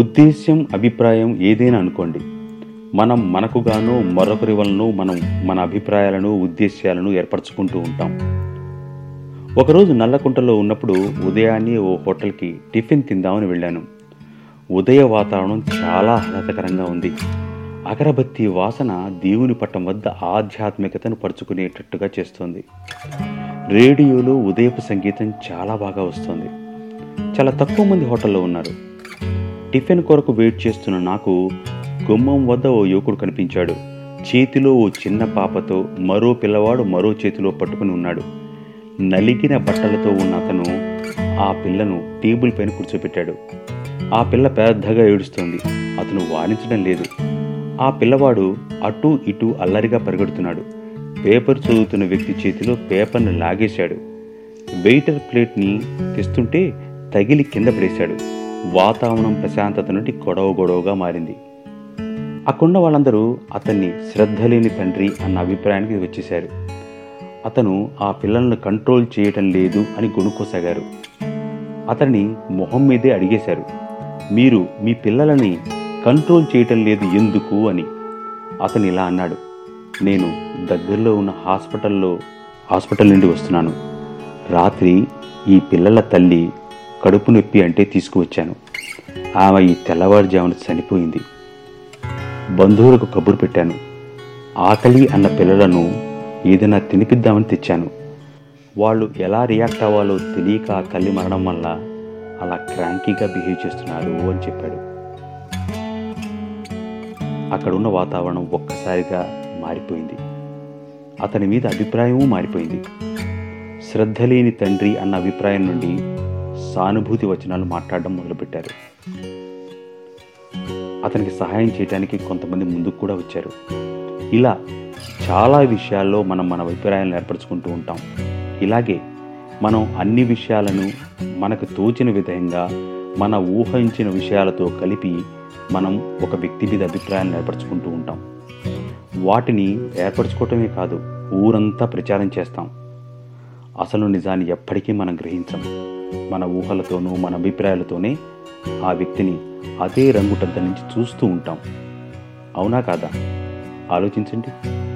ఉద్దేశ్యం, అభిప్రాయం ఏదైనా అనుకోండి, మనం మనకు గాను మరొకరి వలన మనం మన అభిప్రాయాలను, ఉద్దేశ్యాలను ఏర్పరచుకుంటూ ఉంటాం. ఒకరోజు నల్లకుంటలో ఉన్నప్పుడు ఉదయాన్నే ఓ హోటల్కి టిఫిన్ తిందామని వెళ్ళాను. ఉదయ వాతావరణం చాలా ఆహ్లాదకరంగా ఉంది. అగరబత్తి వాసన దేవుని పట్టం వద్ద ఆధ్యాత్మికతను పరుచుకునేటట్టుగా చేస్తుంది. రేడియోలో ఉదయపు సంగీతం చాలా బాగా వస్తుంది. చాలా తక్కువ మంది హోటల్లో ఉన్నారు. టిఫిన్ కొరకు వెయిట్ చేస్తున్న నాకు గుమ్మం వద్ద ఓ యువకుడు కనిపించాడు. చేతిలో ఓ చిన్న పాపతో మరో పిల్లవాడు మరో చేతిలో పట్టుకుని ఉన్నాడు. నలిగిన బట్టలతో ఉన్న అతను ఆ పిల్లను టేబుల్ పైన కూర్చోబెట్టాడు. ఆ పిల్ల పెద్దగా ఏడుస్తోంది. అతను వారించడం లేదు. ఆ పిల్లవాడు అటు ఇటు అల్లరిగా పరిగెడుతున్నాడు. పేపర్ చదువుతున్న వ్యక్తి చేతిలో పేపర్ను లాగేశాడు. వెయిటర్ ప్లేట్ని తెస్తుంటే తగిలి కింద పడేశాడు. వాతావరణం ప్రశాంతత నుండి గొడవగా మారింది. అక్కడున్న వాళ్ళందరూ అతన్ని శ్రద్ధ లేని తండ్రి అన్న అభిప్రాయానికి వచ్చేశారు. అతను ఆ పిల్లలను కంట్రోల్ చేయటం లేదు అని గొణుక్కోసాగారు. అతన్ని మొహం మీదే అడిగేశారు, మీరు మీ పిల్లలని కంట్రోల్ చేయటం లేదు ఎందుకు అని. అతను ఇలా అన్నాడు, నేను దగ్గరలో ఉన్న హాస్పిటల్ నుండి వస్తున్నాను. రాత్రి ఈ పిల్లల తల్లి కడుపు నొప్పి అంటే తీసుకువచ్చాను. ఆమె ఈ తెల్లవారుజామున చనిపోయింది. బంధువులకు కబురు పెట్టాను. ఆకలి అన్న పిల్లలను ఏదైనా తినిపిద్దామని తెచ్చాను. వాళ్ళు ఎలా రియాక్ట్ అవ్వాలో తెలియక ఆ తల్లి మరణం వల్ల అలా క్రాంకీగా బిహేవ్ చేస్తున్నారు అని చెప్పాడు. అక్కడున్న వాతావరణం ఒక్కసారిగా మారిపోయింది. అతని మీద అభిప్రాయమూ మారిపోయింది. శ్రద్ధ లేని తండ్రి అన్న అభిప్రాయం నుండి సానుభూతి వచనాలు మాట్లాడడం మొదలుపెట్టారు. అతనికి సహాయం చేయడానికి కొంతమంది ముందుకు కూడా వచ్చారు. ఇలా చాలా విషయాల్లో మనం మన అభిప్రాయాలను ఏర్పరచుకుంటూ ఉంటాం. ఇలాగే మనం అన్ని విషయాలను మనకు తోచిన విధంగా మన ఊహించిన విషయాలతో కలిపి మనం ఒక వ్యక్తి మీద అభిప్రాయాలను ఏర్పరచుకుంటూ ఉంటాం. వాటిని ఏర్పరచుకోవటమే కాదు, ఊరంతా ప్రచారం చేస్తాం. అసలు నిజాన్ని ఎప్పటికీ మనం గ్రహించం. మన ఊహలతోనూ మన అభిప్రాయాలతోనే ఆ వ్యక్తిని అదే రంగుటద్ద నుంచి చూస్తూ ఉంటాం. అవునా కాదా? ఆలోచించండి.